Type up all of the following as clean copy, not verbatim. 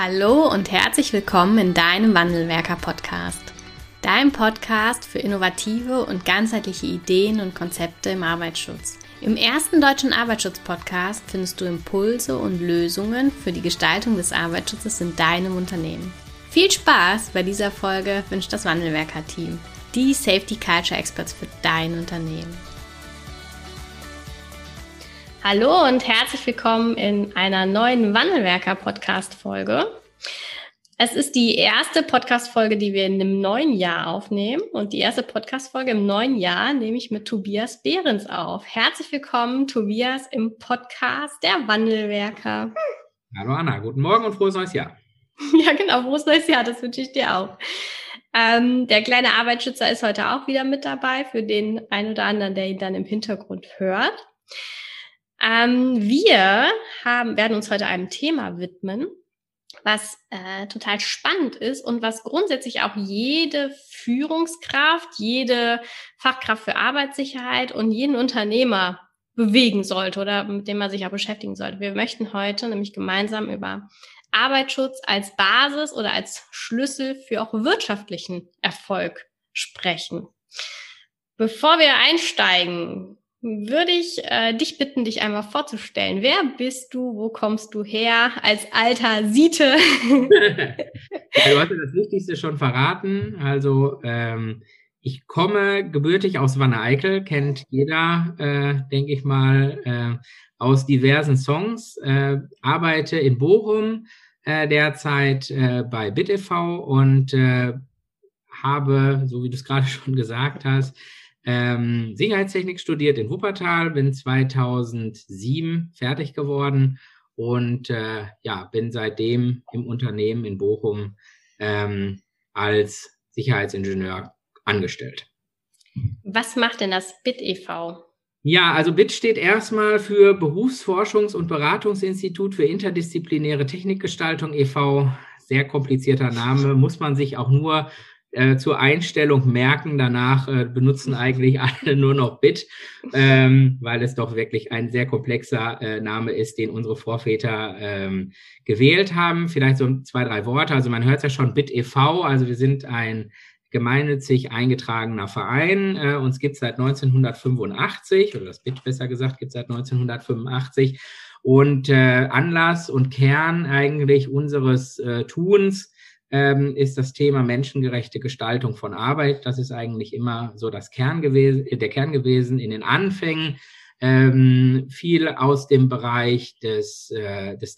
Hallo und herzlich willkommen in deinem Wandelwerker-Podcast. Dein Podcast für innovative und ganzheitliche Ideen und Konzepte im Arbeitsschutz. Im ersten deutschen Arbeitsschutz-Podcast findest du Impulse und Lösungen für die Gestaltung des Arbeitsschutzes in deinem Unternehmen. Viel Spaß bei dieser Folge wünscht das Wandelwerker-Team, die Safety Culture Experts für dein Unternehmen. Hallo und herzlich willkommen in einer neuen Wandelwerker-Podcast-Folge. Es ist die erste Podcast-Folge, die wir in einem neuen Jahr aufnehmen. Und die erste Podcast-Folge im neuen Jahr nehme ich mit Tobias Behrens auf. Herzlich willkommen, Tobias, im Podcast der Wandelwerker. Hallo Anna, guten Morgen und frohes neues Jahr. Ja genau, frohes neues Jahr, das wünsche ich dir auch. Der kleine Arbeitsschützer ist heute auch wieder mit dabei, für den einen oder anderen, der ihn dann im Hintergrund hört. Wir werden uns heute einem Thema widmen, was total spannend ist und was grundsätzlich auch jede Führungskraft, jede Fachkraft für Arbeitssicherheit und jeden Unternehmer bewegen sollte oder mit dem man sich auch beschäftigen sollte. Wir möchten heute nämlich gemeinsam über Arbeitsschutz als Basis oder als Schlüssel für auch wirtschaftlichen Erfolg sprechen. Bevor wir einsteigen, würde ich dich bitten, dich einmal vorzustellen. Wer bist du? Wo kommst du her? Als alter Siete. Ja, du hast ja das Wichtigste schon verraten. Also ich komme gebürtig aus Wanne-Eickel, kennt jeder, denke ich mal, aus diversen Songs, arbeite in Bochum derzeit bei BIT e.V. und habe, so wie du es gerade schon gesagt hast, Sicherheitstechnik studiert in Wuppertal, bin 2007 fertig geworden und bin seitdem im Unternehmen in Bochum als Sicherheitsingenieur angestellt. Was macht denn das BIT e.V.? Ja, also BIT steht erstmal für Berufsforschungs- und Beratungsinstitut für interdisziplinäre Technikgestaltung e.V. Sehr komplizierter Name, muss man sich auch nur zur Einstellung merken, danach benutzen eigentlich alle nur noch BIT, weil es doch wirklich ein sehr komplexer Name ist, den unsere Vorväter gewählt haben. Vielleicht so 2, 3 Worte, also man hört es ja schon, BIT e.V., also wir sind ein gemeinnützig eingetragener Verein, uns gibt es seit 1985, oder das BIT besser gesagt, gibt es seit 1985 und Anlass und Kern eigentlich unseres Tuns ist das Thema menschengerechte Gestaltung von Arbeit. Das ist eigentlich immer so der Kern gewesen in den Anfängen. Viel aus dem Bereich des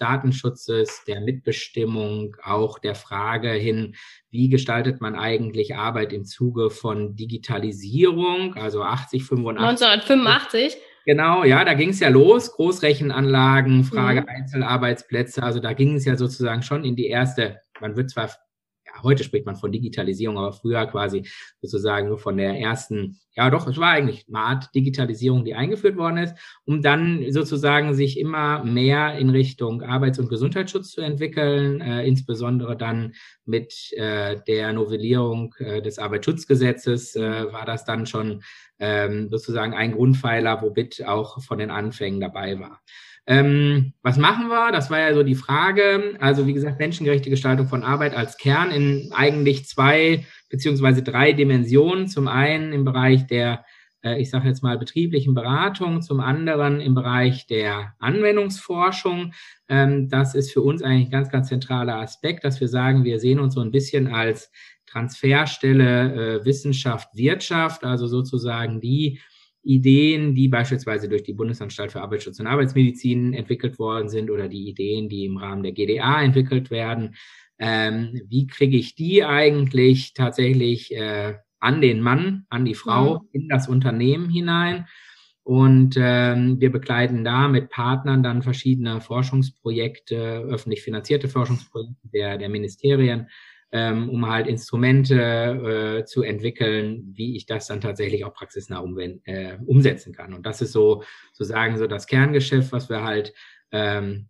Datenschutzes, der Mitbestimmung, auch der Frage hin, wie gestaltet man eigentlich Arbeit im Zuge von Digitalisierung, also 1985? Genau, ja, da ging es ja los, Großrechenanlagen, Frage Einzelarbeitsplätze, also da ging es ja sozusagen schon in die erste, man wird zwar, ja, heute spricht man von Digitalisierung, aber früher quasi sozusagen nur von der ersten, ja doch, es war eigentlich eine Art Digitalisierung, die eingeführt worden ist, um dann sozusagen sich immer mehr in Richtung Arbeits- und Gesundheitsschutz zu entwickeln, insbesondere dann mit der Novellierung des Arbeitsschutzgesetzes war das dann schon sozusagen ein Grundpfeiler, wo BIT auch von den Anfängen dabei war. Was machen wir? Das war ja so die Frage. Also wie gesagt, menschengerechte Gestaltung von Arbeit als Kern in eigentlich 2 bzw. 3 Dimensionen. Zum einen im Bereich der, ich sage jetzt mal, betrieblichen Beratung, zum anderen im Bereich der Anwendungsforschung. Das ist für uns eigentlich ein ganz, ganz zentraler Aspekt, dass wir sagen, wir sehen uns so ein bisschen als Transferstelle Wissenschaft, Wirtschaft, also sozusagen die Ideen, die beispielsweise durch die Bundesanstalt für Arbeitsschutz und Arbeitsmedizin entwickelt worden sind oder die Ideen, die im Rahmen der GDA entwickelt werden, wie kriege ich die eigentlich tatsächlich an den Mann, an die Frau, in das Unternehmen hinein? Und wir begleiten da mit Partnern dann verschiedene Forschungsprojekte, öffentlich finanzierte Forschungsprojekte der Ministerien, um halt Instrumente zu entwickeln, wie ich das dann tatsächlich auch praxisnah umsetzen kann. Und das ist so sozusagen so das Kerngeschäft, was wir halt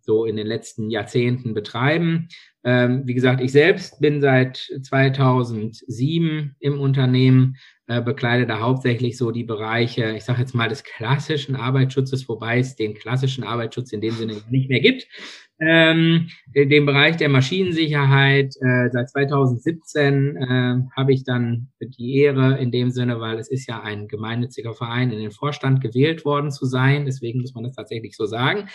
so in den letzten Jahrzehnten betreiben. Wie gesagt, ich selbst bin seit 2007 im Unternehmen, bekleide da hauptsächlich so die Bereiche, ich sage jetzt mal, des klassischen Arbeitsschutzes, wobei es den klassischen Arbeitsschutz in dem Sinne nicht mehr gibt. den Bereich der Maschinensicherheit. Seit 2017 habe ich dann die Ehre, in dem Sinne, weil es ist ja ein gemeinnütziger Verein, in den Vorstand gewählt worden zu sein. Deswegen muss man das tatsächlich so sagen.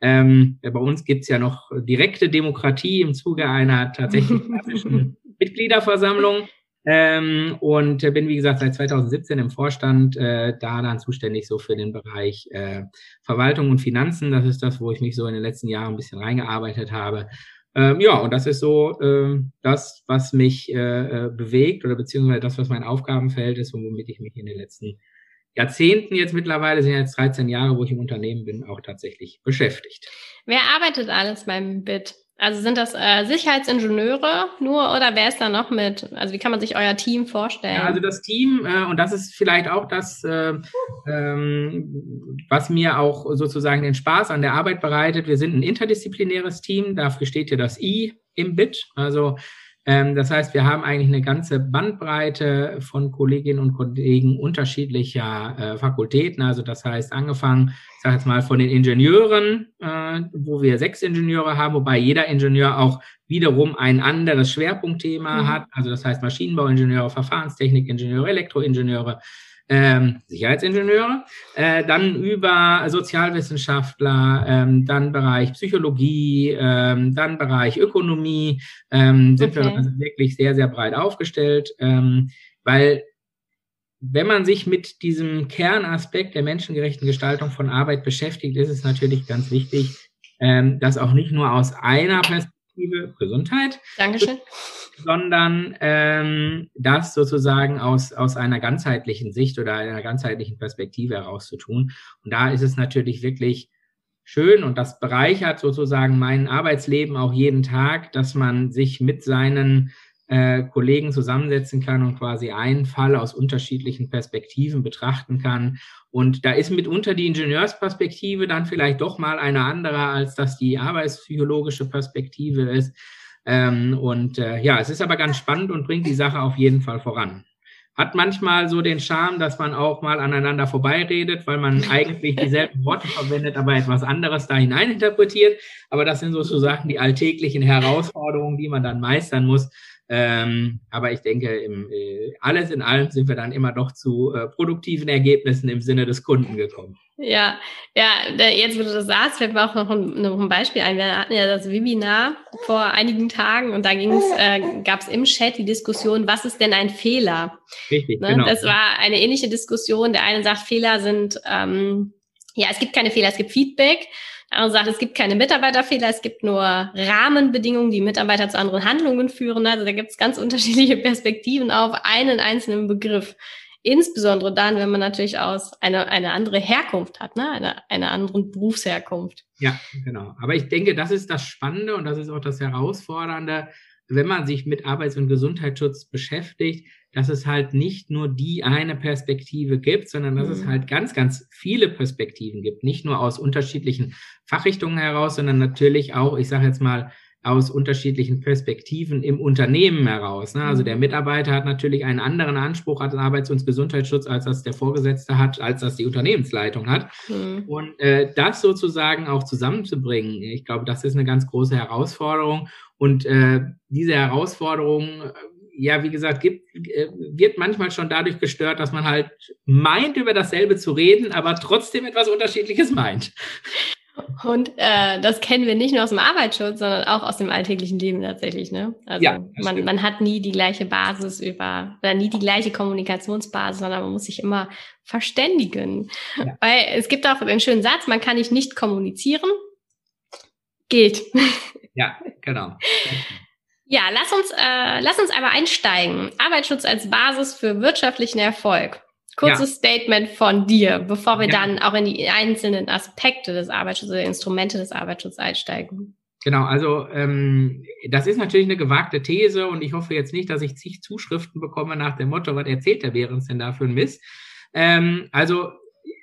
Bei uns gibt es ja noch direkte Demokratie im Zuge einer tatsächlich klassischen Mitgliederversammlung. Und bin, wie gesagt, seit 2017 im Vorstand, da dann zuständig so für den Bereich Verwaltung und Finanzen. Das ist das, wo ich mich so in den letzten Jahren ein bisschen reingearbeitet habe. Ja, und das ist so das, was mich bewegt oder beziehungsweise das, was mein Aufgabenfeld ist und womit ich mich in den letzten Jahrzehnten jetzt mittlerweile, sind jetzt 13 Jahre, wo ich im Unternehmen bin, auch tatsächlich beschäftigt. Wer arbeitet alles beim BIT? Also sind das Sicherheitsingenieure nur oder wer ist da noch mit? Also wie kann man sich euer Team vorstellen? Ja, also das Team, und das ist vielleicht auch das, was mir auch sozusagen den Spaß an der Arbeit bereitet. Wir sind ein interdisziplinäres Team, dafür steht ja das I im BIT. Also das heißt, wir haben eigentlich eine ganze Bandbreite von Kolleginnen und Kollegen unterschiedlicher Fakultäten. Also das heißt, angefangen, ich sage jetzt mal, von den Ingenieuren, wo wir 6 Ingenieure haben, wobei jeder Ingenieur auch wiederum ein anderes Schwerpunktthema hat. Also das heißt Maschinenbauingenieure, Verfahrenstechnikingenieure, Elektroingenieure, Sicherheitsingenieure, dann über Sozialwissenschaftler, dann Bereich Psychologie, dann Bereich Ökonomie, sind wir also wirklich sehr, sehr breit aufgestellt, weil wenn man sich mit diesem Kernaspekt der menschengerechten Gestaltung von Arbeit beschäftigt, ist es natürlich ganz wichtig, dass auch nicht nur aus einer Perspektive Gesundheit, Dankeschön, sondern das sozusagen aus einer ganzheitlichen Sicht oder einer ganzheitlichen Perspektive heraus zu tun. Und da ist es natürlich wirklich schön und das bereichert sozusagen mein Arbeitsleben auch jeden Tag, dass man sich mit seinen Kollegen zusammensetzen kann und quasi einen Fall aus unterschiedlichen Perspektiven betrachten kann. Und da ist mitunter die Ingenieursperspektive dann vielleicht doch mal eine andere, als dass die arbeitspsychologische Perspektive ist. Ja, es ist aber ganz spannend und bringt die Sache auf jeden Fall voran. Hat manchmal so den Charme, dass man auch mal aneinander vorbeiredet, weil man eigentlich dieselben Worte verwendet, aber etwas anderes da hineininterpretiert. Aber das sind sozusagen die alltäglichen Herausforderungen, die man dann meistern muss. Aber ich denke, alles in allem sind wir dann immer doch zu produktiven Ergebnissen im Sinne des Kunden gekommen. Ja, ja. Jetzt, wo du das sagst, fällt mir auch noch ein Beispiel ein. Wir hatten ja das Webinar vor einigen Tagen und da gab es im Chat die Diskussion, was ist denn ein Fehler? Richtig, ne? Genau. Das war eine ähnliche Diskussion. Der eine sagt, Fehler sind, es gibt keine Fehler, es gibt Feedback. Er sagt, es gibt keine Mitarbeiterfehler, es gibt nur Rahmenbedingungen, die Mitarbeiter zu anderen Handlungen führen. Also da gibt es ganz unterschiedliche Perspektiven auf einen einzelnen Begriff. Insbesondere dann, wenn man natürlich aus eine andere Herkunft hat, ne? eine andere Berufsherkunft. Ja, genau. Aber ich denke, das ist das Spannende und das ist auch das Herausfordernde, wenn man sich mit Arbeits- und Gesundheitsschutz beschäftigt, dass es halt nicht nur die eine Perspektive gibt, sondern dass es halt ganz, ganz viele Perspektiven gibt. Nicht nur aus unterschiedlichen Fachrichtungen heraus, sondern natürlich auch, ich sage jetzt mal, aus unterschiedlichen Perspektiven im Unternehmen heraus. Ne? Also der Mitarbeiter hat natürlich einen anderen Anspruch an Arbeits- und Gesundheitsschutz, als das der Vorgesetzte hat, als das die Unternehmensleitung hat. Und das sozusagen auch zusammenzubringen, ich glaube, das ist eine ganz große Herausforderung. Und diese Herausforderung, ja, wie gesagt, wird manchmal schon dadurch gestört, dass man halt meint, über dasselbe zu reden, aber trotzdem etwas Unterschiedliches meint. Und das kennen wir nicht nur aus dem Arbeitsschutz, sondern auch aus dem alltäglichen Leben tatsächlich, ne? Also ja, man hat nie die gleiche Basis oder nie die gleiche Kommunikationsbasis, sondern man muss sich immer verständigen. Ja. Weil es gibt auch einen schönen Satz, man kann nicht kommunizieren. Gilt. Ja, genau. Ja, lass uns aber einsteigen. Arbeitsschutz als Basis für wirtschaftlichen Erfolg. Kurzes Statement von dir, bevor wir dann auch in die einzelnen Aspekte des Arbeitsschutzes oder Instrumente des Arbeitsschutzes einsteigen. Genau, also das ist natürlich eine gewagte These und ich hoffe jetzt nicht, dass ich zig Zuschriften bekomme nach dem Motto, was erzählt der Behrens denn da für ein Mist? Also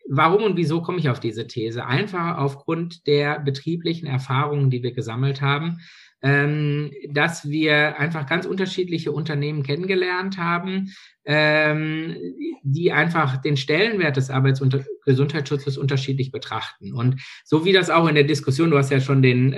warum und wieso komme ich auf diese These? Einfach aufgrund der betrieblichen Erfahrungen, die wir gesammelt haben. dass wir einfach ganz unterschiedliche Unternehmen kennengelernt haben, die einfach den Stellenwert des Arbeits- und Gesundheitsschutzes unterschiedlich betrachten. Und so wie das auch in der Diskussion, du hast ja schon die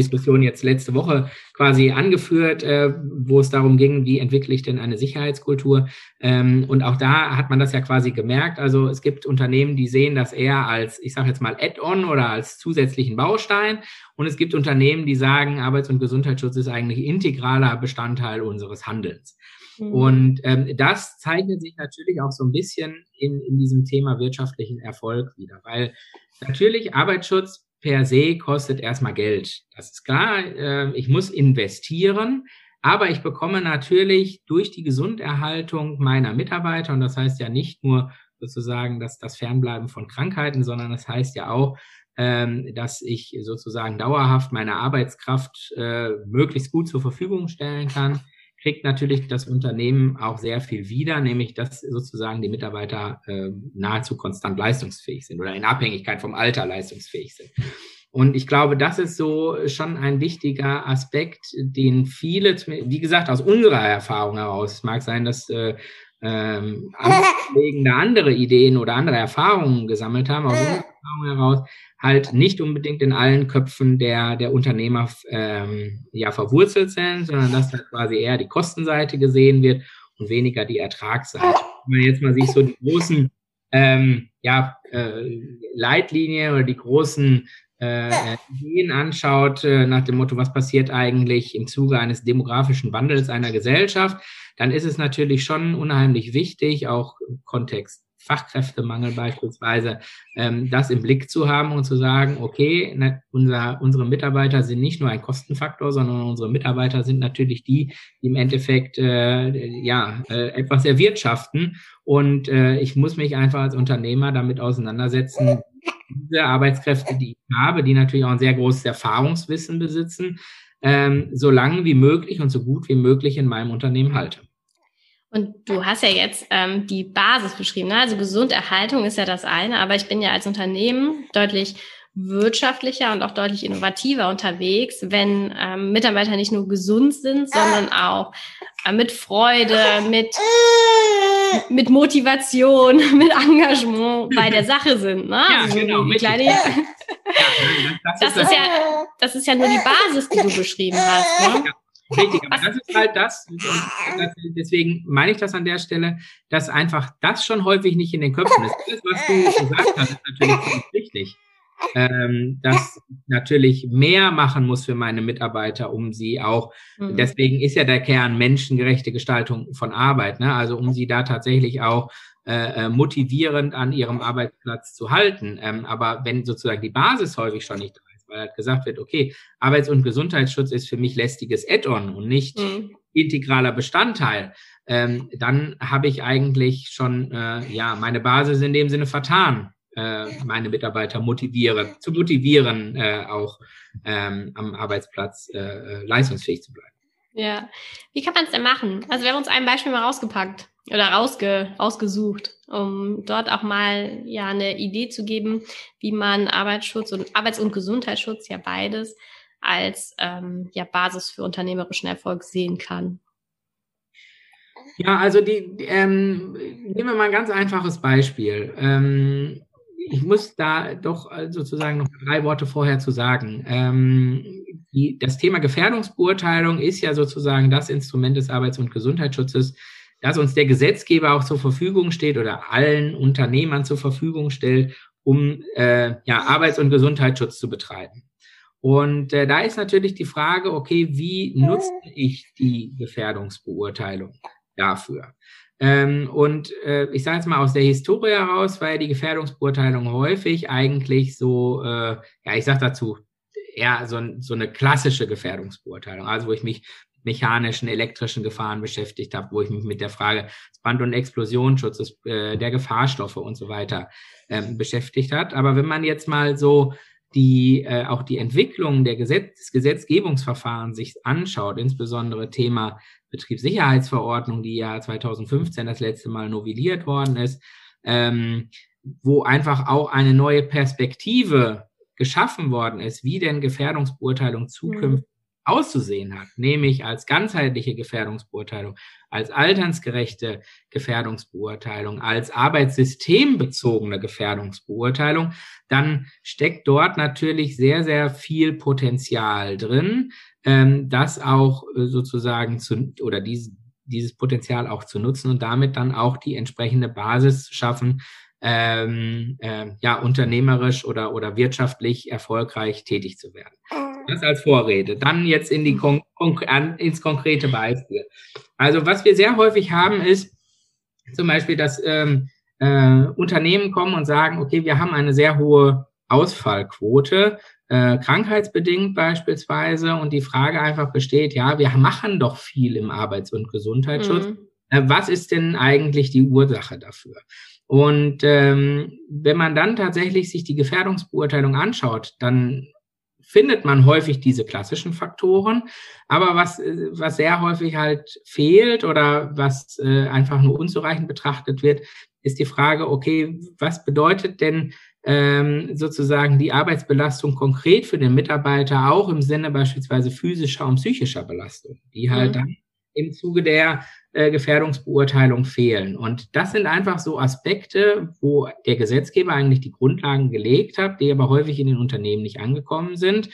Diskussion jetzt letzte Woche quasi angeführt, wo es darum ging, wie entwickle ich denn eine Sicherheitskultur? Und auch da hat man das ja quasi gemerkt. Also es gibt Unternehmen, die sehen das eher als, ich sage jetzt mal, Add-on oder als zusätzlichen Baustein. Und es gibt Unternehmen, die sagen, Arbeits- und Gesundheitsschutz ist eigentlich integraler Bestandteil unseres Handelns. Mhm. Und das zeichnet sich natürlich auch so ein bisschen in diesem Thema wirtschaftlichen Erfolg wieder, weil natürlich Arbeitsschutz per se kostet erstmal Geld. Das ist klar, ich muss investieren, aber ich bekomme natürlich durch die Gesunderhaltung meiner Mitarbeiter, und das heißt ja nicht nur sozusagen das Fernbleiben von Krankheiten, sondern das heißt ja auch, dass ich sozusagen dauerhaft meine Arbeitskraft möglichst gut zur Verfügung stellen kann, kriegt natürlich das Unternehmen auch sehr viel wieder, nämlich dass sozusagen die Mitarbeiter nahezu konstant leistungsfähig sind oder in Abhängigkeit vom Alter leistungsfähig sind. Und ich glaube, das ist so schon ein wichtiger Aspekt, den viele, wie gesagt, aus unserer Erfahrung heraus, es mag sein, dass Kollegen da andere Ideen oder andere Erfahrungen gesammelt haben, aus unserer Erfahrung heraus halt nicht unbedingt in allen Köpfen der Unternehmer verwurzelt sind, sondern dass halt quasi eher die Kostenseite gesehen wird und weniger die Ertragsseite. Wenn man jetzt mal sich so die großen Leitlinien oder die großen Ideen anschaut, nach dem Motto, was passiert eigentlich im Zuge eines demografischen Wandels einer Gesellschaft, dann ist es natürlich schon unheimlich wichtig, auch im Kontext Fachkräftemangel beispielsweise, das im Blick zu haben und zu sagen, okay, unsere Mitarbeiter sind nicht nur ein Kostenfaktor, sondern unsere Mitarbeiter sind natürlich die, die im Endeffekt etwas erwirtschaften. Und ich muss mich einfach als Unternehmer damit auseinandersetzen, diese Arbeitskräfte, die ich habe, die natürlich auch ein sehr großes Erfahrungswissen besitzen, so lange wie möglich und so gut wie möglich in meinem Unternehmen halte. Und du hast ja jetzt die Basis beschrieben, ne? Also Gesunderhaltung ist ja das eine, aber ich bin ja als Unternehmen deutlich wirtschaftlicher und auch deutlich innovativer unterwegs, wenn Mitarbeiter nicht nur gesund sind, sondern auch mit Freude, mit Motivation, mit Engagement bei der Sache sind. Ne? Ja, also genau. Das ist ja nur die Basis, die du beschrieben hast. Ne? Ja. Richtig, aber das ist halt das, und deswegen meine ich das an der Stelle, dass einfach das schon häufig nicht in den Köpfen ist. Alles, was du gesagt hast, ist natürlich richtig, dass ich natürlich mehr machen muss für meine Mitarbeiter, um sie auch, deswegen ist ja der Kern menschengerechte Gestaltung von Arbeit, ne? Also um sie da tatsächlich auch motivierend an ihrem Arbeitsplatz zu halten. Aber wenn sozusagen die Basis häufig schon nicht da, weil halt gesagt wird, okay, Arbeits- und Gesundheitsschutz ist für mich lästiges Add-on und nicht integraler Bestandteil, dann habe ich eigentlich schon meine Basis in dem Sinne vertan, meine Mitarbeiter zu motivieren, auch am Arbeitsplatz leistungsfähig zu bleiben. Ja, wie kann man es denn machen? Also wir haben uns ein Beispiel mal rausgepackt oder rausgesucht, um dort auch mal eine Idee zu geben, wie man Arbeitsschutz und Arbeits- und Gesundheitsschutz, ja beides, als Basis für unternehmerischen Erfolg sehen kann. Ja, also nehmen wir mal ein ganz einfaches Beispiel. Ich muss da doch sozusagen noch 3 Worte vorher zu sagen. Das Thema Gefährdungsbeurteilung ist ja sozusagen das Instrument des Arbeits- und Gesundheitsschutzes, dass uns der Gesetzgeber auch zur Verfügung steht oder allen Unternehmern zur Verfügung stellt, um Arbeits- und Gesundheitsschutz zu betreiben. Und da ist natürlich die Frage, okay, wie nutze ich die Gefährdungsbeurteilung dafür? Ich sage jetzt mal aus der Historie heraus, weil die Gefährdungsbeurteilung häufig eigentlich so, ich sage dazu, eher so eine klassische Gefährdungsbeurteilung, also wo ich mich mechanischen, elektrischen Gefahren beschäftigt habe, wo ich mich mit der Frage des Brand- und Explosionsschutzes, der Gefahrstoffe und so weiter beschäftigt hat. Aber wenn man jetzt mal so auch die Entwicklung des Gesetzgebungsverfahrens sich anschaut, insbesondere Thema Betriebssicherheitsverordnung, die ja 2015 das letzte Mal novelliert worden ist, wo einfach auch eine neue Perspektive geschaffen worden ist, wie denn Gefährdungsbeurteilung zukünftig auszusehen hat, nämlich als ganzheitliche Gefährdungsbeurteilung, als altersgerechte Gefährdungsbeurteilung, als arbeitssystembezogene Gefährdungsbeurteilung, dann steckt dort natürlich sehr, sehr viel Potenzial drin, das auch sozusagen zu, oder dieses Potenzial auch zu nutzen und damit dann auch die entsprechende Basis zu schaffen, unternehmerisch oder wirtschaftlich erfolgreich tätig zu werden. Das als Vorrede. Dann jetzt in die ins konkrete Beispiel. Also was wir sehr häufig haben ist zum Beispiel, dass Unternehmen kommen und sagen, okay, wir haben eine sehr hohe Ausfallquote, krankheitsbedingt beispielsweise, und die Frage einfach besteht, ja, wir machen doch viel im Arbeits- und Gesundheitsschutz. Was ist denn eigentlich die Ursache dafür? Und wenn man dann tatsächlich sich die Gefährdungsbeurteilung anschaut, dann findet man häufig diese klassischen Faktoren, aber was sehr häufig halt fehlt oder was einfach nur unzureichend betrachtet wird, ist die Frage, okay, was bedeutet denn sozusagen die Arbeitsbelastung konkret für den Mitarbeiter, auch im Sinne beispielsweise physischer und psychischer Belastung, die halt dann im Zuge der Gefährdungsbeurteilung fehlen. Und das sind einfach so Aspekte, wo der Gesetzgeber eigentlich die Grundlagen gelegt hat, die aber häufig in den Unternehmen nicht angekommen sind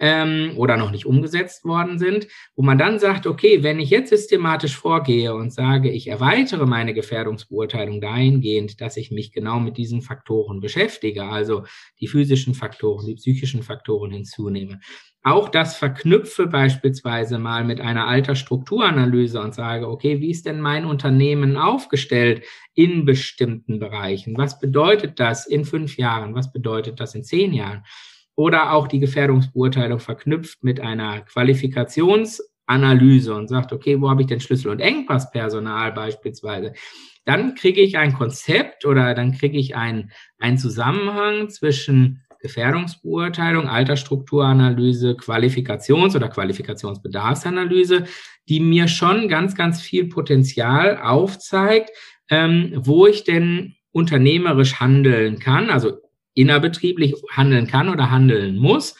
oder noch nicht umgesetzt worden sind, wo man dann sagt, okay, wenn ich jetzt systematisch vorgehe und sage, ich erweitere meine Gefährdungsbeurteilung dahingehend, dass ich mich genau mit diesen Faktoren beschäftige, also die physischen Faktoren, die psychischen Faktoren hinzunehme, auch das verknüpfe beispielsweise mal mit einer Altersstrukturanalyse und sage, okay, wie ist denn mein Unternehmen aufgestellt in bestimmten Bereichen? Was bedeutet das in 5 Jahren? Was bedeutet das in 10 Jahren? Oder auch die Gefährdungsbeurteilung verknüpft mit einer Qualifikationsanalyse und sagt, okay, wo habe ich denn Schlüssel- und Engpasspersonal beispielsweise? Dann kriege ich ein Konzept oder dann kriege ich einen Zusammenhang zwischen Gefährdungsbeurteilung, Altersstrukturanalyse, Qualifikations- oder Qualifikationsbedarfsanalyse, die mir schon ganz, ganz viel Potenzial aufzeigt, wo ich denn unternehmerisch handeln kann, also innerbetrieblich handeln kann oder handeln muss,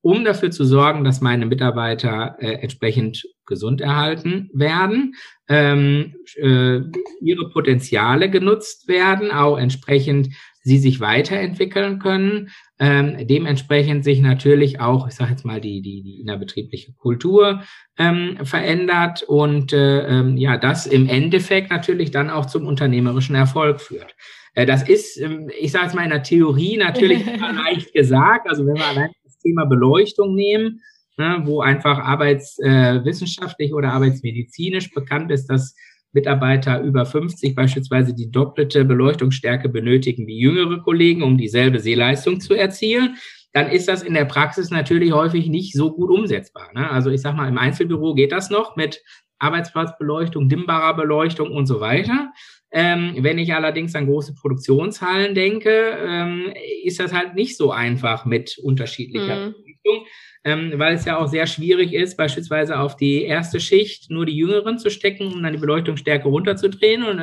um dafür zu sorgen, dass meine Mitarbeiter entsprechend gesund erhalten werden, ihre Potenziale genutzt werden, auch entsprechend sie sich weiterentwickeln können, dementsprechend sich natürlich auch, ich sage jetzt mal, die innerbetriebliche Kultur verändert und das im Endeffekt natürlich dann auch zum unternehmerischen Erfolg führt. Das ist, ich sage jetzt mal, in der Theorie natürlich leicht gesagt, also wenn wir allein das Thema Beleuchtung nehmen, ne, wo einfach arbeitswissenschaftlich oder arbeitsmedizinisch bekannt ist, dass Mitarbeiter über 50 beispielsweise die doppelte Beleuchtungsstärke benötigen wie jüngere Kollegen, um dieselbe Sehleistung zu erzielen, dann ist das in der Praxis natürlich häufig nicht so gut umsetzbar. Ne? Also ich sag mal, im Einzelbüro geht das noch mit Arbeitsplatzbeleuchtung, dimmbarer Beleuchtung und so weiter. Wenn ich allerdings an große Produktionshallen denke, ist das halt nicht so einfach mit unterschiedlicher Beleuchtung, weil es ja auch sehr schwierig ist, beispielsweise auf die erste Schicht nur die Jüngeren zu stecken, um dann die Beleuchtungsstärke runterzudrehen und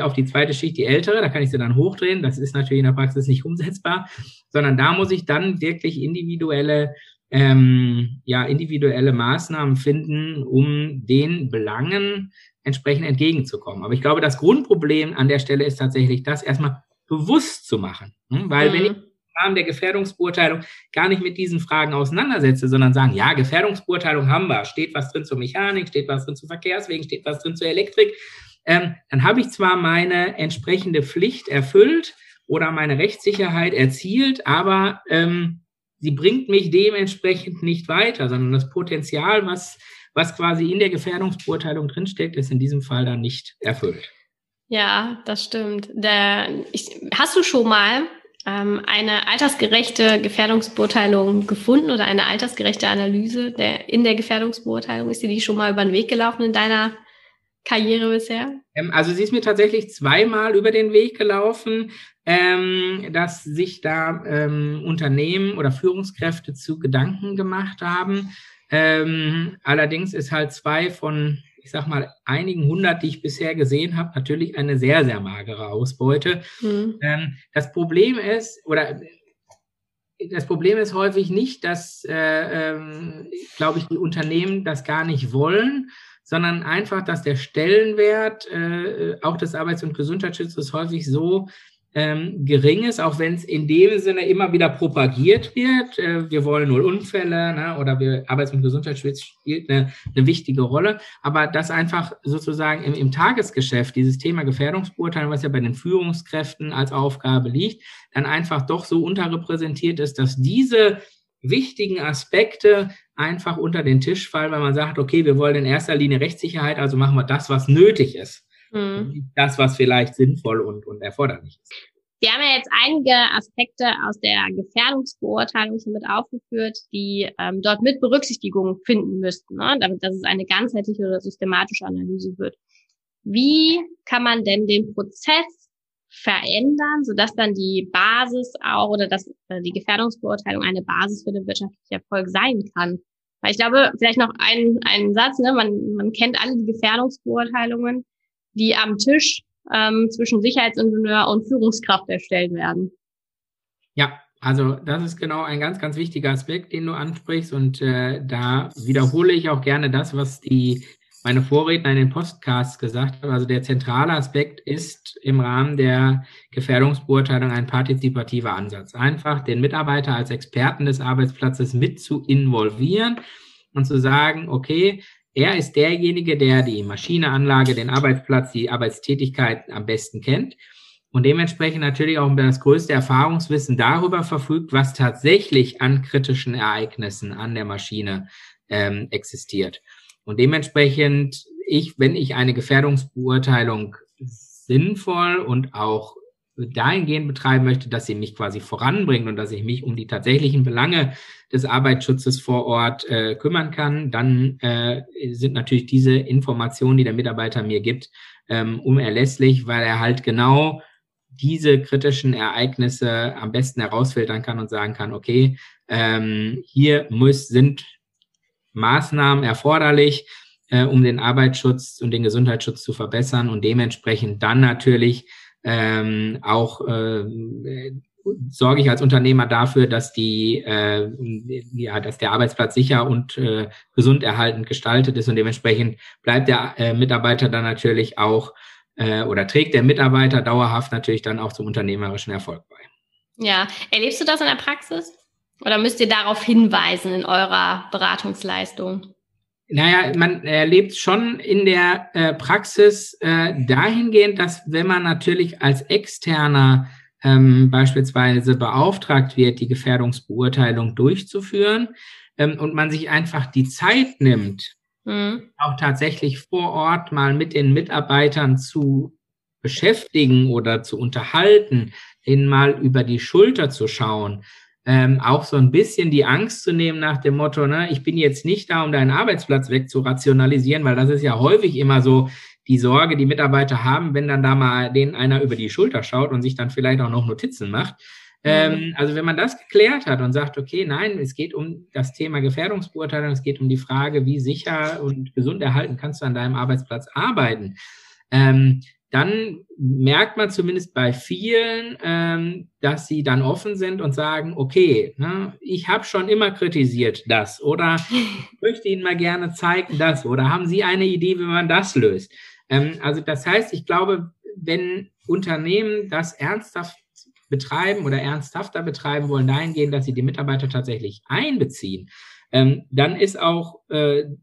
auf die zweite Schicht die Ältere, da kann ich sie dann hochdrehen. Das ist natürlich in der Praxis nicht umsetzbar, sondern da muss ich dann wirklich individuelle Maßnahmen finden, um den Belangen entsprechend entgegenzukommen. Aber ich glaube, das Grundproblem an der Stelle ist tatsächlich, das erstmal bewusst zu machen. Weil wenn ich im Rahmen der Gefährdungsbeurteilung gar nicht mit diesen Fragen auseinandersetze, sondern sagen, ja, Gefährdungsbeurteilung haben wir, steht was drin zur Mechanik, steht was drin zu Verkehrswegen, steht was drin zur Elektrik, dann habe ich zwar meine entsprechende Pflicht erfüllt oder meine Rechtssicherheit erzielt, aber sie bringt mich dementsprechend nicht weiter, sondern das Potenzial, was quasi in der Gefährdungsbeurteilung drinsteckt, ist in diesem Fall dann nicht erfüllt. Ja, das stimmt. Hast du schon mal eine altersgerechte Gefährdungsbeurteilung gefunden oder eine altersgerechte Analyse in der Gefährdungsbeurteilung? Ist dir die schon mal über den Weg gelaufen in deiner Karriere bisher? Also sie ist mir tatsächlich zweimal über den Weg gelaufen, dass sich da Unternehmen oder Führungskräfte zu Gedanken gemacht haben. Allerdings ist halt 2 von, ich sag mal, einigen 100, die ich bisher gesehen habe, natürlich eine sehr, sehr magere Ausbeute. Das Problem ist, oder Das Problem ist häufig nicht, dass, glaube ich, die Unternehmen das gar nicht wollen, sondern einfach, dass der Stellenwert auch des Arbeits- und Gesundheitsschutzes häufig so gering ist, auch wenn es in dem Sinne immer wieder propagiert wird. Wir wollen null Unfälle, ne, oder Arbeits- und Gesundheitsschutz spielt eine wichtige Rolle. Aber das einfach sozusagen im Tagesgeschäft, dieses Thema Gefährdungsbeurteilung, was ja bei den Führungskräften als Aufgabe liegt, dann einfach doch so unterrepräsentiert ist, dass diese wichtigen Aspekte einfach unter den Tisch fallen, weil man sagt, okay, wir wollen in erster Linie Rechtssicherheit, also machen wir das, was nötig ist. Das, was vielleicht sinnvoll und erforderlich ist. Wir haben ja jetzt einige Aspekte aus der Gefährdungsbeurteilung schon mit aufgeführt, die dort mit Berücksichtigung finden müssten, ne? Damit, dass es eine ganzheitliche oder systematische Analyse wird. Wie kann man denn den Prozess verändern, sodass dann die Basis auch oder dass die Gefährdungsbeurteilung eine Basis für den wirtschaftlichen Erfolg sein kann? Weil ich glaube, vielleicht noch einen Satz, ne? Man kennt alle die Gefährdungsbeurteilungen, die am Tisch zwischen Sicherheitsingenieur und Führungskraft erstellt werden. Ja, also das ist genau ein ganz, ganz wichtiger Aspekt, den du ansprichst. Und da wiederhole ich auch gerne das, was meine Vorredner in den Podcasts gesagt haben. Also der zentrale Aspekt ist im Rahmen der Gefährdungsbeurteilung ein partizipativer Ansatz. Einfach den Mitarbeiter als Experten des Arbeitsplatzes mit zu involvieren und zu sagen, okay, er ist derjenige, der die Maschine, Anlage, den Arbeitsplatz, die Arbeitstätigkeit am besten kennt und dementsprechend natürlich auch über das größte Erfahrungswissen darüber verfügt, was tatsächlich an kritischen Ereignissen an der Maschine existiert. Und dementsprechend, wenn ich eine Gefährdungsbeurteilung sinnvoll und auch dahingehend betreiben möchte, dass sie mich quasi voranbringt und dass ich mich um die tatsächlichen Belange des Arbeitsschutzes vor Ort kümmern kann, dann sind natürlich diese Informationen, die der Mitarbeiter mir gibt, unerlässlich, weil er halt genau diese kritischen Ereignisse am besten herausfiltern kann und sagen kann, okay, hier sind Maßnahmen erforderlich, um den Arbeitsschutz und den Gesundheitsschutz zu verbessern und dementsprechend dann natürlich sorge ich als Unternehmer dafür, dass dass der Arbeitsplatz sicher und gesund erhaltend gestaltet ist und dementsprechend bleibt der Mitarbeiter dann natürlich auch oder trägt der Mitarbeiter dauerhaft natürlich dann auch zum unternehmerischen Erfolg bei. Ja, erlebst du das in der Praxis? Oder müsst ihr darauf hinweisen in eurer Beratungsleistung? Naja, man erlebt schon in der Praxis dahingehend, dass wenn man natürlich als Externer beispielsweise beauftragt wird, die Gefährdungsbeurteilung durchzuführen und man sich einfach die Zeit nimmt, auch tatsächlich vor Ort mal mit den Mitarbeitern zu beschäftigen oder zu unterhalten, ihnen mal über die Schulter zu schauen, auch so ein bisschen die Angst zu nehmen nach dem Motto, ne, ich bin jetzt nicht da, um deinen Arbeitsplatz wegzurationalisieren, weil das ist ja häufig immer so die Sorge, die Mitarbeiter haben, wenn dann da mal denen einer über die Schulter schaut und sich dann vielleicht auch noch Notizen macht. Also wenn man das geklärt hat und sagt, okay, nein, es geht um das Thema Gefährdungsbeurteilung, es geht um die Frage, wie sicher und gesund erhalten kannst du an deinem Arbeitsplatz arbeiten, dann merkt man zumindest bei vielen, dass sie dann offen sind und sagen, okay, ne, ich habe schon immer kritisiert das oder ich möchte Ihnen mal gerne zeigen das oder haben Sie eine Idee, wie man das löst? Also das heißt, ich glaube, wenn Unternehmen das ernsthaft betreiben oder ernsthafter betreiben wollen, dahingehend, dass sie die Mitarbeiter tatsächlich einbeziehen, dann ist auch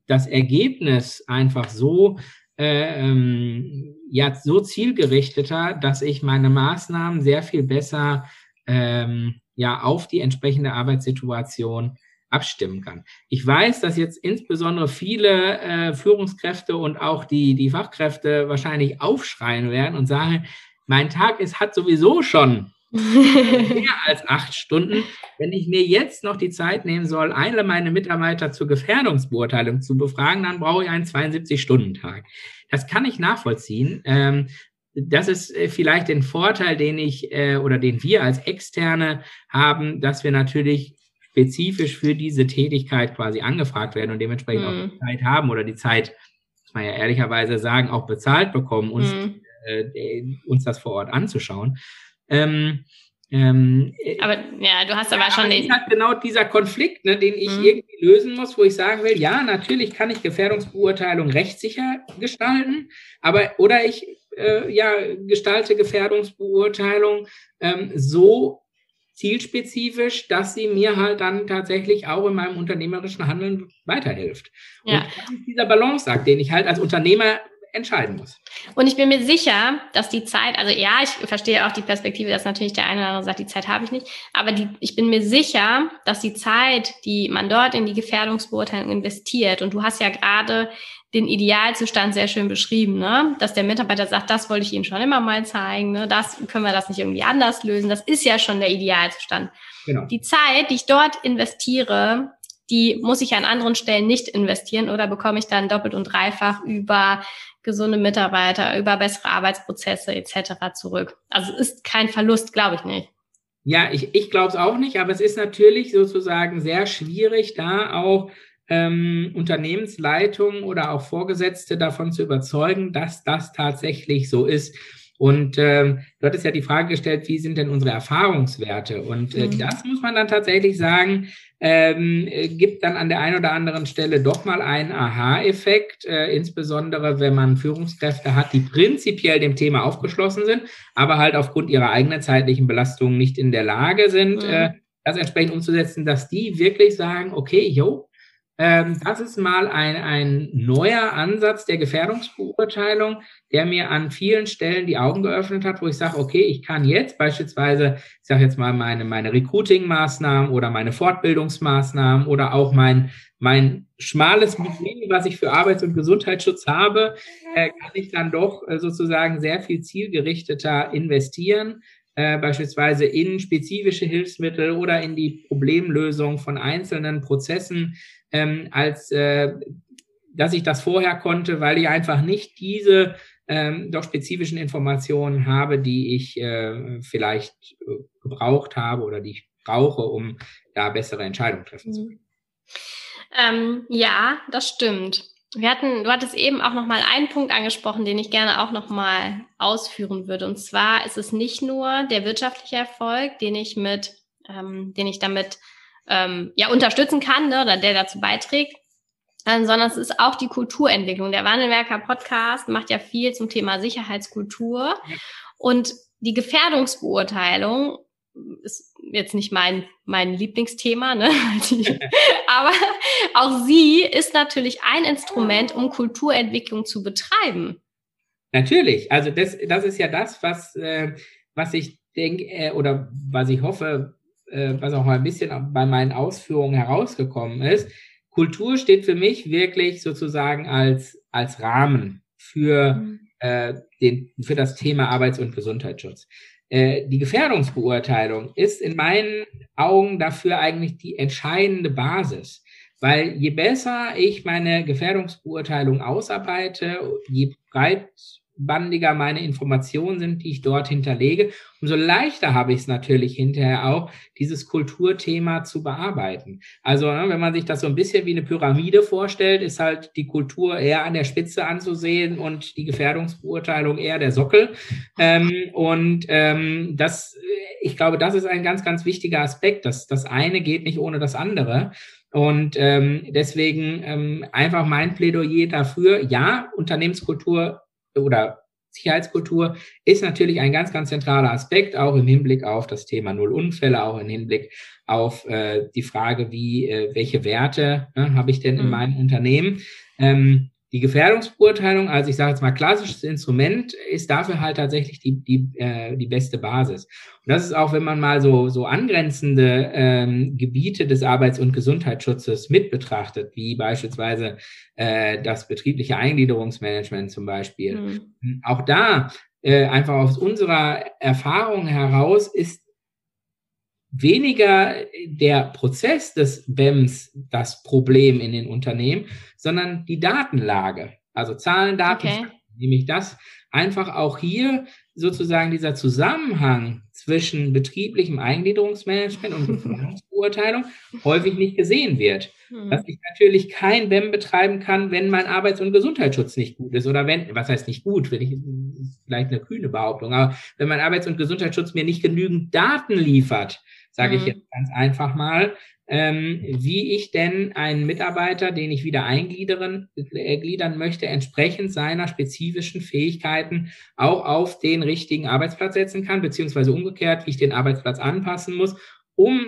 das Ergebnis einfach so, so zielgerichteter, dass ich meine Maßnahmen sehr viel besser auf die entsprechende Arbeitssituation abstimmen kann. Ich weiß, dass jetzt insbesondere viele Führungskräfte und auch die Fachkräfte wahrscheinlich aufschreien werden und sagen, mein Tag hat sowieso schon mehr als 8 Stunden. Wenn ich mir jetzt noch die Zeit nehmen soll, einmal meine Mitarbeiter zur Gefährdungsbeurteilung zu befragen, dann brauche ich einen 72-Stunden-Tag. Das kann ich nachvollziehen. Das ist vielleicht den Vorteil, den wir als Externe haben, dass wir natürlich spezifisch für diese Tätigkeit quasi angefragt werden und dementsprechend auch die Zeit haben oder die Zeit, muss man ja ehrlicherweise sagen, auch bezahlt bekommen, uns das vor Ort anzuschauen. Aber ja, du hast aber schon den... Halt genau dieser Konflikt, ne, den ich irgendwie lösen muss, wo ich sagen will, ja, natürlich kann ich Gefährdungsbeurteilung rechtssicher gestalten, aber oder ich gestalte Gefährdungsbeurteilung so zielspezifisch, dass sie mir halt dann tatsächlich auch in meinem unternehmerischen Handeln weiterhilft. Ja. Und das ist dieser Balanceakt, den ich halt als Unternehmer entscheiden muss. Und ich bin mir sicher, dass die Zeit, also ja, ich verstehe auch die Perspektive, dass natürlich der eine oder andere sagt, die Zeit habe ich nicht, aber ich bin mir sicher, dass die Zeit, die man dort in die Gefährdungsbeurteilung investiert, und du hast ja gerade den Idealzustand sehr schön beschrieben, ne? Dass der Mitarbeiter sagt, das wollte ich Ihnen schon immer mal zeigen, ne? Das können wir das nicht irgendwie anders lösen, das ist ja schon der Idealzustand. Genau. Die Zeit, die ich dort investiere, die muss ich an anderen Stellen nicht investieren oder bekomme ich dann doppelt und dreifach über gesunde Mitarbeiter, über bessere Arbeitsprozesse etc. zurück. Also es ist kein Verlust, glaube ich nicht. Ja, ich glaube es auch nicht, aber es ist natürlich sozusagen sehr schwierig, da auch Unternehmensleitungen oder auch Vorgesetzte davon zu überzeugen, dass das tatsächlich so ist. Und du hattest ja die Frage gestellt, wie sind denn unsere Erfahrungswerte? Und das muss man dann tatsächlich sagen, gibt dann an der einen oder anderen Stelle doch mal einen Aha-Effekt, insbesondere wenn man Führungskräfte hat, die prinzipiell dem Thema aufgeschlossen sind, aber halt aufgrund ihrer eigenen zeitlichen Belastungen nicht in der Lage sind, das entsprechend umzusetzen, dass die wirklich sagen, okay, das ist mal ein neuer Ansatz der Gefährdungsbeurteilung, der mir an vielen Stellen die Augen geöffnet hat, wo ich sage, okay, ich kann jetzt beispielsweise, ich sage jetzt mal meine Recruiting-Maßnahmen oder meine Fortbildungsmaßnahmen oder auch mein schmales Budget, was ich für Arbeits- und Gesundheitsschutz habe, kann ich dann doch sozusagen sehr viel zielgerichteter investieren. Beispielsweise in spezifische Hilfsmittel oder in die Problemlösung von einzelnen Prozessen, als dass ich das vorher konnte, weil ich einfach nicht diese doch spezifischen Informationen habe, die ich vielleicht gebraucht habe oder die ich brauche, um da bessere Entscheidungen treffen zu können. Ja, das stimmt. Du hattest eben auch nochmal einen Punkt angesprochen, den ich gerne auch nochmal ausführen würde. Und zwar ist es nicht nur der wirtschaftliche Erfolg, den ich damit unterstützen kann, ne, oder der dazu beiträgt, sondern es ist auch die Kulturentwicklung. Der Wandelwerker Podcast macht ja viel zum Thema Sicherheitskultur. Und die Gefährdungsbeurteilung ist jetzt nicht mein Lieblingsthema, ne? Aber auch sie ist natürlich ein Instrument, um Kulturentwicklung zu betreiben. Natürlich, also das ist ja das, was ich denke oder was ich hoffe, was auch mal ein bisschen bei meinen Ausführungen herausgekommen ist. Kultur steht für mich wirklich sozusagen als Rahmen für das Thema Arbeits- und Gesundheitsschutz. Die Gefährdungsbeurteilung ist in meinen Augen dafür eigentlich die entscheidende Basis, weil je besser ich meine Gefährdungsbeurteilung ausarbeite, je breitbandiger meine Informationen sind, die ich dort hinterlege, umso leichter habe ich es natürlich hinterher auch, dieses Kulturthema zu bearbeiten. Also wenn man sich das so ein bisschen wie eine Pyramide vorstellt, ist halt die Kultur eher an der Spitze anzusehen und die Gefährdungsbeurteilung eher der Sockel. Ich glaube, das ist ein ganz, ganz wichtiger Aspekt, dass das eine geht nicht ohne das andere. Und deswegen einfach mein Plädoyer dafür, ja, Unternehmenskultur oder Sicherheitskultur ist natürlich ein ganz, ganz zentraler Aspekt, auch im Hinblick auf das Thema Nullunfälle, auch im Hinblick auf die Frage, welche Werte habe ich denn in meinem Unternehmen. Die Gefährdungsbeurteilung, also ich sage jetzt mal klassisches Instrument, ist dafür halt tatsächlich die beste Basis. Und das ist auch, wenn man mal so angrenzende Gebiete des Arbeits- und Gesundheitsschutzes mit betrachtet, wie beispielsweise das betriebliche Eingliederungsmanagement zum Beispiel. Auch da, einfach aus unserer Erfahrung heraus, ist weniger der Prozess des BEMs das Problem in den Unternehmen, sondern die Datenlage, also Zahlen, Daten, okay. Nämlich, dass einfach auch hier sozusagen dieser Zusammenhang zwischen betrieblichem Eingliederungsmanagement und Gefährdungsbeurteilung häufig nicht gesehen wird. Dass ich natürlich kein BEM betreiben kann, wenn mein Arbeits- und Gesundheitsschutz nicht gut ist oder wenn, was heißt nicht gut, ist vielleicht eine kühne Behauptung, aber wenn mein Arbeits- und Gesundheitsschutz mir nicht genügend Daten liefert, sage ich jetzt ganz einfach mal, wie ich denn einen Mitarbeiter, den ich wieder eingliedern möchte, entsprechend seiner spezifischen Fähigkeiten auch auf den richtigen Arbeitsplatz setzen kann, beziehungsweise umgekehrt, wie ich den Arbeitsplatz anpassen muss,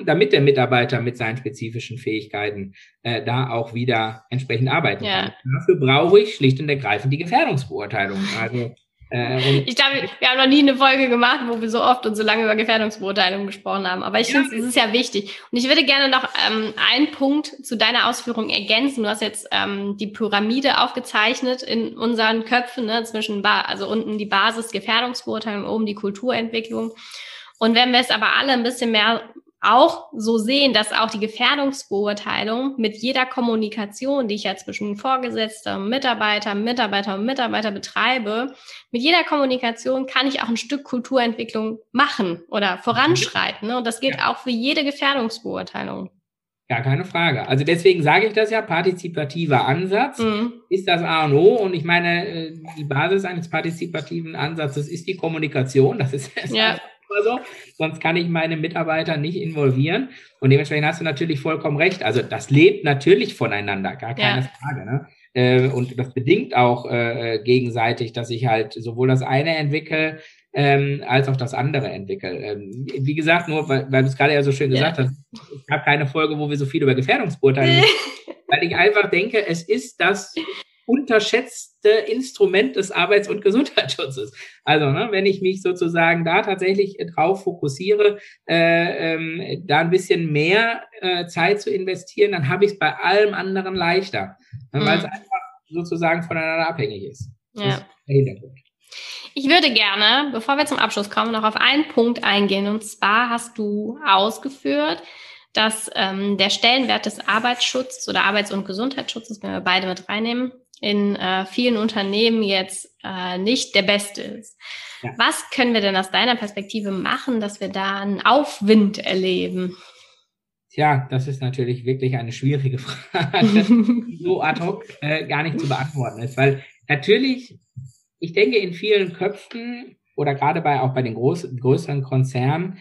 damit der Mitarbeiter mit seinen spezifischen Fähigkeiten da auch wieder entsprechend arbeiten kann. Dafür brauche ich schlicht und ergreifend die Gefährdungsbeurteilung. Also ich glaube, wir haben noch nie eine Folge gemacht, wo wir so oft und so lange über Gefährdungsbeurteilung gesprochen haben. Aber ich finde, es ist ja wichtig. Und ich würde gerne noch einen Punkt zu deiner Ausführung ergänzen. Du hast jetzt die Pyramide aufgezeichnet in unseren Köpfen, ne, zwischen also unten die Basis Gefährdungsbeurteilung, oben die Kulturentwicklung. Und wenn wir es aber alle ein bisschen mehr auch so sehen, dass auch die Gefährdungsbeurteilung mit jeder Kommunikation, die ich ja zwischen Vorgesetzten, Mitarbeiter und Mitarbeiter betreibe, mit jeder Kommunikation kann ich auch ein Stück Kulturentwicklung machen oder voranschreiten. Ne? Und das gilt auch für jede Gefährdungsbeurteilung. Ja, keine Frage. Also deswegen sage ich das ja, partizipativer Ansatz ist das A und O. Und ich meine, die Basis eines partizipativen Ansatzes ist die Kommunikation. Das ist das oder so, sonst kann ich meine Mitarbeiter nicht involvieren und dementsprechend hast du natürlich vollkommen recht, also das lebt natürlich voneinander, gar keine Frage, ne? Und das bedingt auch gegenseitig, dass ich halt sowohl das eine entwickle als auch das andere entwickle. Wie gesagt, nur weil du es gerade ja so schön gesagt hast, es gab keine Folge, wo wir so viel über Gefährdungsbeurteilung weil ich einfach denke, es ist das unterschätzte Instrument des Arbeits- und Gesundheitsschutzes. Also ne, wenn ich mich sozusagen da tatsächlich drauf fokussiere, da ein bisschen mehr Zeit zu investieren, dann habe ich es bei allem anderen leichter, weil es einfach sozusagen voneinander abhängig ist. Ja. Das ist der Hintergrund. Ich würde gerne, bevor wir zum Abschluss kommen, noch auf einen Punkt eingehen. Und zwar hast du ausgeführt, dass der Stellenwert des Arbeitsschutzes oder Arbeits- und Gesundheitsschutzes, wenn wir beide mit reinnehmen, in vielen Unternehmen jetzt nicht der beste ist. Ja. Was können wir denn aus deiner Perspektive machen, dass wir da einen Aufwind erleben? Tja, das ist natürlich wirklich eine schwierige Frage, die so ad hoc gar nicht zu beantworten ist, weil natürlich, ich denke, in vielen Köpfen oder gerade auch bei den größeren Konzernen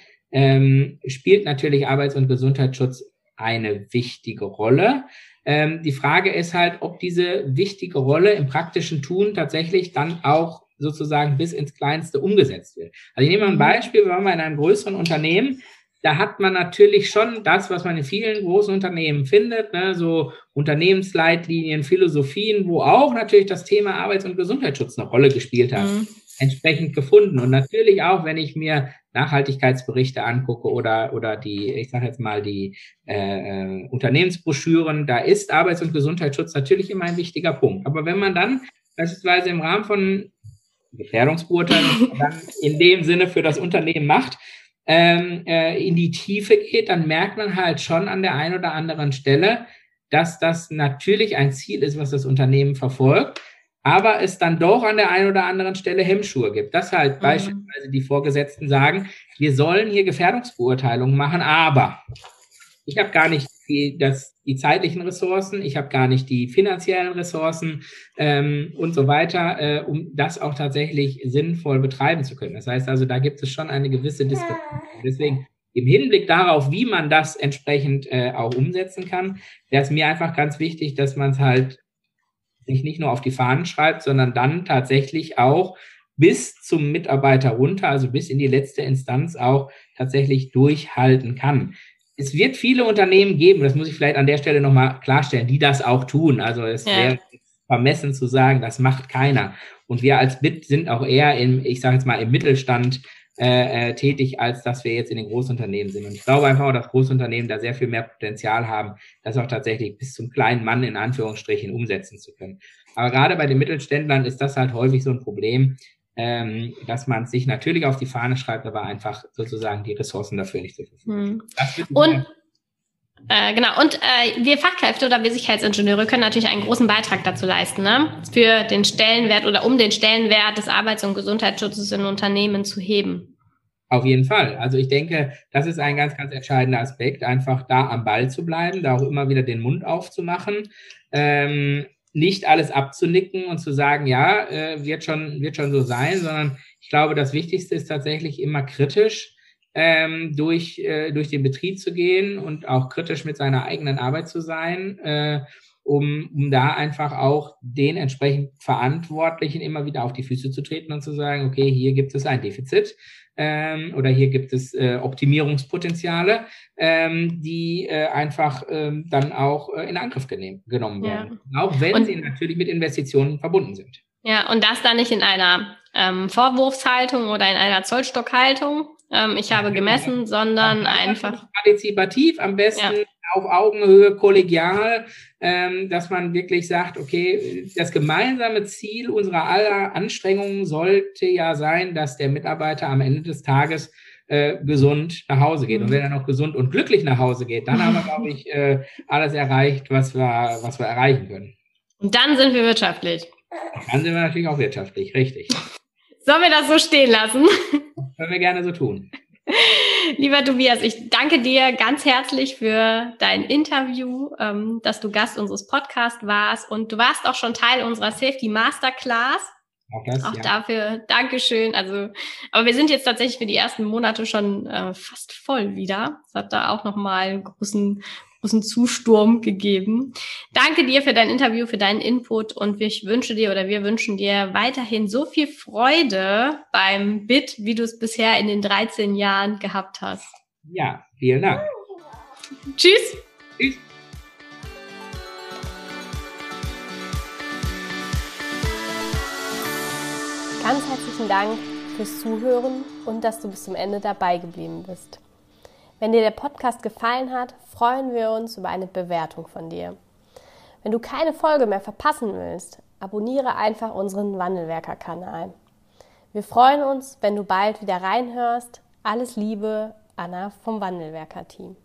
spielt natürlich Arbeits- und Gesundheitsschutz eine wichtige Rolle. Die Frage ist halt, ob diese wichtige Rolle im praktischen Tun tatsächlich dann auch sozusagen bis ins Kleinste umgesetzt wird. Also ich nehme mal ein Beispiel, wir waren mal in einem größeren Unternehmen, da hat man natürlich schon das, was man in vielen großen Unternehmen findet, ne, so Unternehmensleitlinien, Philosophien, wo auch natürlich das Thema Arbeits- und Gesundheitsschutz eine Rolle gespielt hat, entsprechend gefunden. Und natürlich auch, wenn ich mir Nachhaltigkeitsberichte angucke oder die, ich sage jetzt mal, die Unternehmensbroschüren, da ist Arbeits- und Gesundheitsschutz natürlich immer ein wichtiger Punkt. Aber wenn man dann beispielsweise im Rahmen von Gefährdungsbeurteilung dann in dem Sinne für das Unternehmen macht, in die Tiefe geht, dann merkt man halt schon an der einen oder anderen Stelle, dass das natürlich ein Ziel ist, was das Unternehmen verfolgt, aber es dann doch an der einen oder anderen Stelle Hemmschuhe gibt. Dass halt beispielsweise die Vorgesetzten sagen, wir sollen hier Gefährdungsbeurteilungen machen, aber ich habe gar nicht die zeitlichen Ressourcen, ich habe gar nicht die finanziellen Ressourcen und so weiter, um das auch tatsächlich sinnvoll betreiben zu können. Das heißt also, da gibt es schon eine gewisse Diskrepanz. Deswegen im Hinblick darauf, wie man das entsprechend auch umsetzen kann, wäre es mir einfach ganz wichtig, dass man es halt sich nicht nur auf die Fahnen schreibt, sondern dann tatsächlich auch bis zum Mitarbeiter runter, also bis in die letzte Instanz auch tatsächlich durchhalten kann. Es wird viele Unternehmen geben, das muss ich vielleicht an der Stelle nochmal klarstellen, die das auch tun. Also es wäre vermessen zu sagen, das macht keiner. Und wir als BIT sind auch eher im Mittelstand tätig, als dass wir jetzt in den Großunternehmen sind. Und ich glaube einfach auch, dass Großunternehmen da sehr viel mehr Potenzial haben, das auch tatsächlich bis zum kleinen Mann in Anführungsstrichen umsetzen zu können. Aber gerade bei den Mittelständlern ist das halt häufig so ein Problem, dass man sich natürlich auf die Fahne schreibt, aber einfach sozusagen die Ressourcen dafür nicht zur Verfügung. Und Genau, und wir Fachkräfte oder wir Sicherheitsingenieure können natürlich einen großen Beitrag dazu leisten, ne? Für den Stellenwert oder um den Stellenwert des Arbeits- und Gesundheitsschutzes in Unternehmen zu heben. Auf jeden Fall. Also ich denke, das ist ein ganz, ganz entscheidender Aspekt, einfach da am Ball zu bleiben, da auch immer wieder den Mund aufzumachen, nicht alles abzunicken und zu sagen, ja, wird schon so sein, sondern ich glaube, das Wichtigste ist tatsächlich immer kritisch durch den Betrieb zu gehen und auch kritisch mit seiner eigenen Arbeit zu sein, um da einfach auch den entsprechend Verantwortlichen immer wieder auf die Füße zu treten und zu sagen, okay, hier gibt es ein Defizit oder hier gibt es Optimierungspotenziale, die einfach dann auch in Angriff genommen werden, ja. Auch wenn sie natürlich mit Investitionen verbunden sind. Ja, und das dann nicht in einer Vorwurfshaltung oder in einer Zollstockhaltung, ich habe gemessen, sondern einfach partizipativ, am besten ja. Auf Augenhöhe, kollegial, dass man wirklich sagt, okay, das gemeinsame Ziel unserer aller Anstrengungen sollte ja sein, dass der Mitarbeiter am Ende des Tages gesund nach Hause geht. Und wenn er noch gesund und glücklich nach Hause geht, dann haben wir, glaube ich, alles erreicht, was wir erreichen können. Und dann sind wir wirtschaftlich. Und dann sind wir natürlich auch wirtschaftlich, richtig. Sollen wir das so stehen lassen? Können wir gerne so tun. Lieber Tobias, ich danke dir ganz herzlich für dein Interview, dass du Gast unseres Podcasts warst und du warst auch schon Teil unserer Safety Masterclass. Auch ja. Dafür Dankeschön. Also, aber wir sind jetzt tatsächlich für die ersten Monate schon fast voll wieder. Es hat da auch nochmal einen großen Zusturm gegeben. Danke dir für dein Interview, für deinen Input und wir wünschen dir weiterhin so viel Freude beim BIT, wie du es bisher in den 13 Jahren gehabt hast. Ja, vielen Dank. Tschüss. Tschüss. Ganz herzlichen Dank fürs Zuhören und dass du bis zum Ende dabei geblieben bist. Wenn dir der Podcast gefallen hat, freuen wir uns über eine Bewertung von dir. Wenn du keine Folge mehr verpassen willst, abonniere einfach unseren Wandelwerker-Kanal. Wir freuen uns, wenn du bald wieder reinhörst. Alles Liebe, Anna vom Wandelwerker-Team.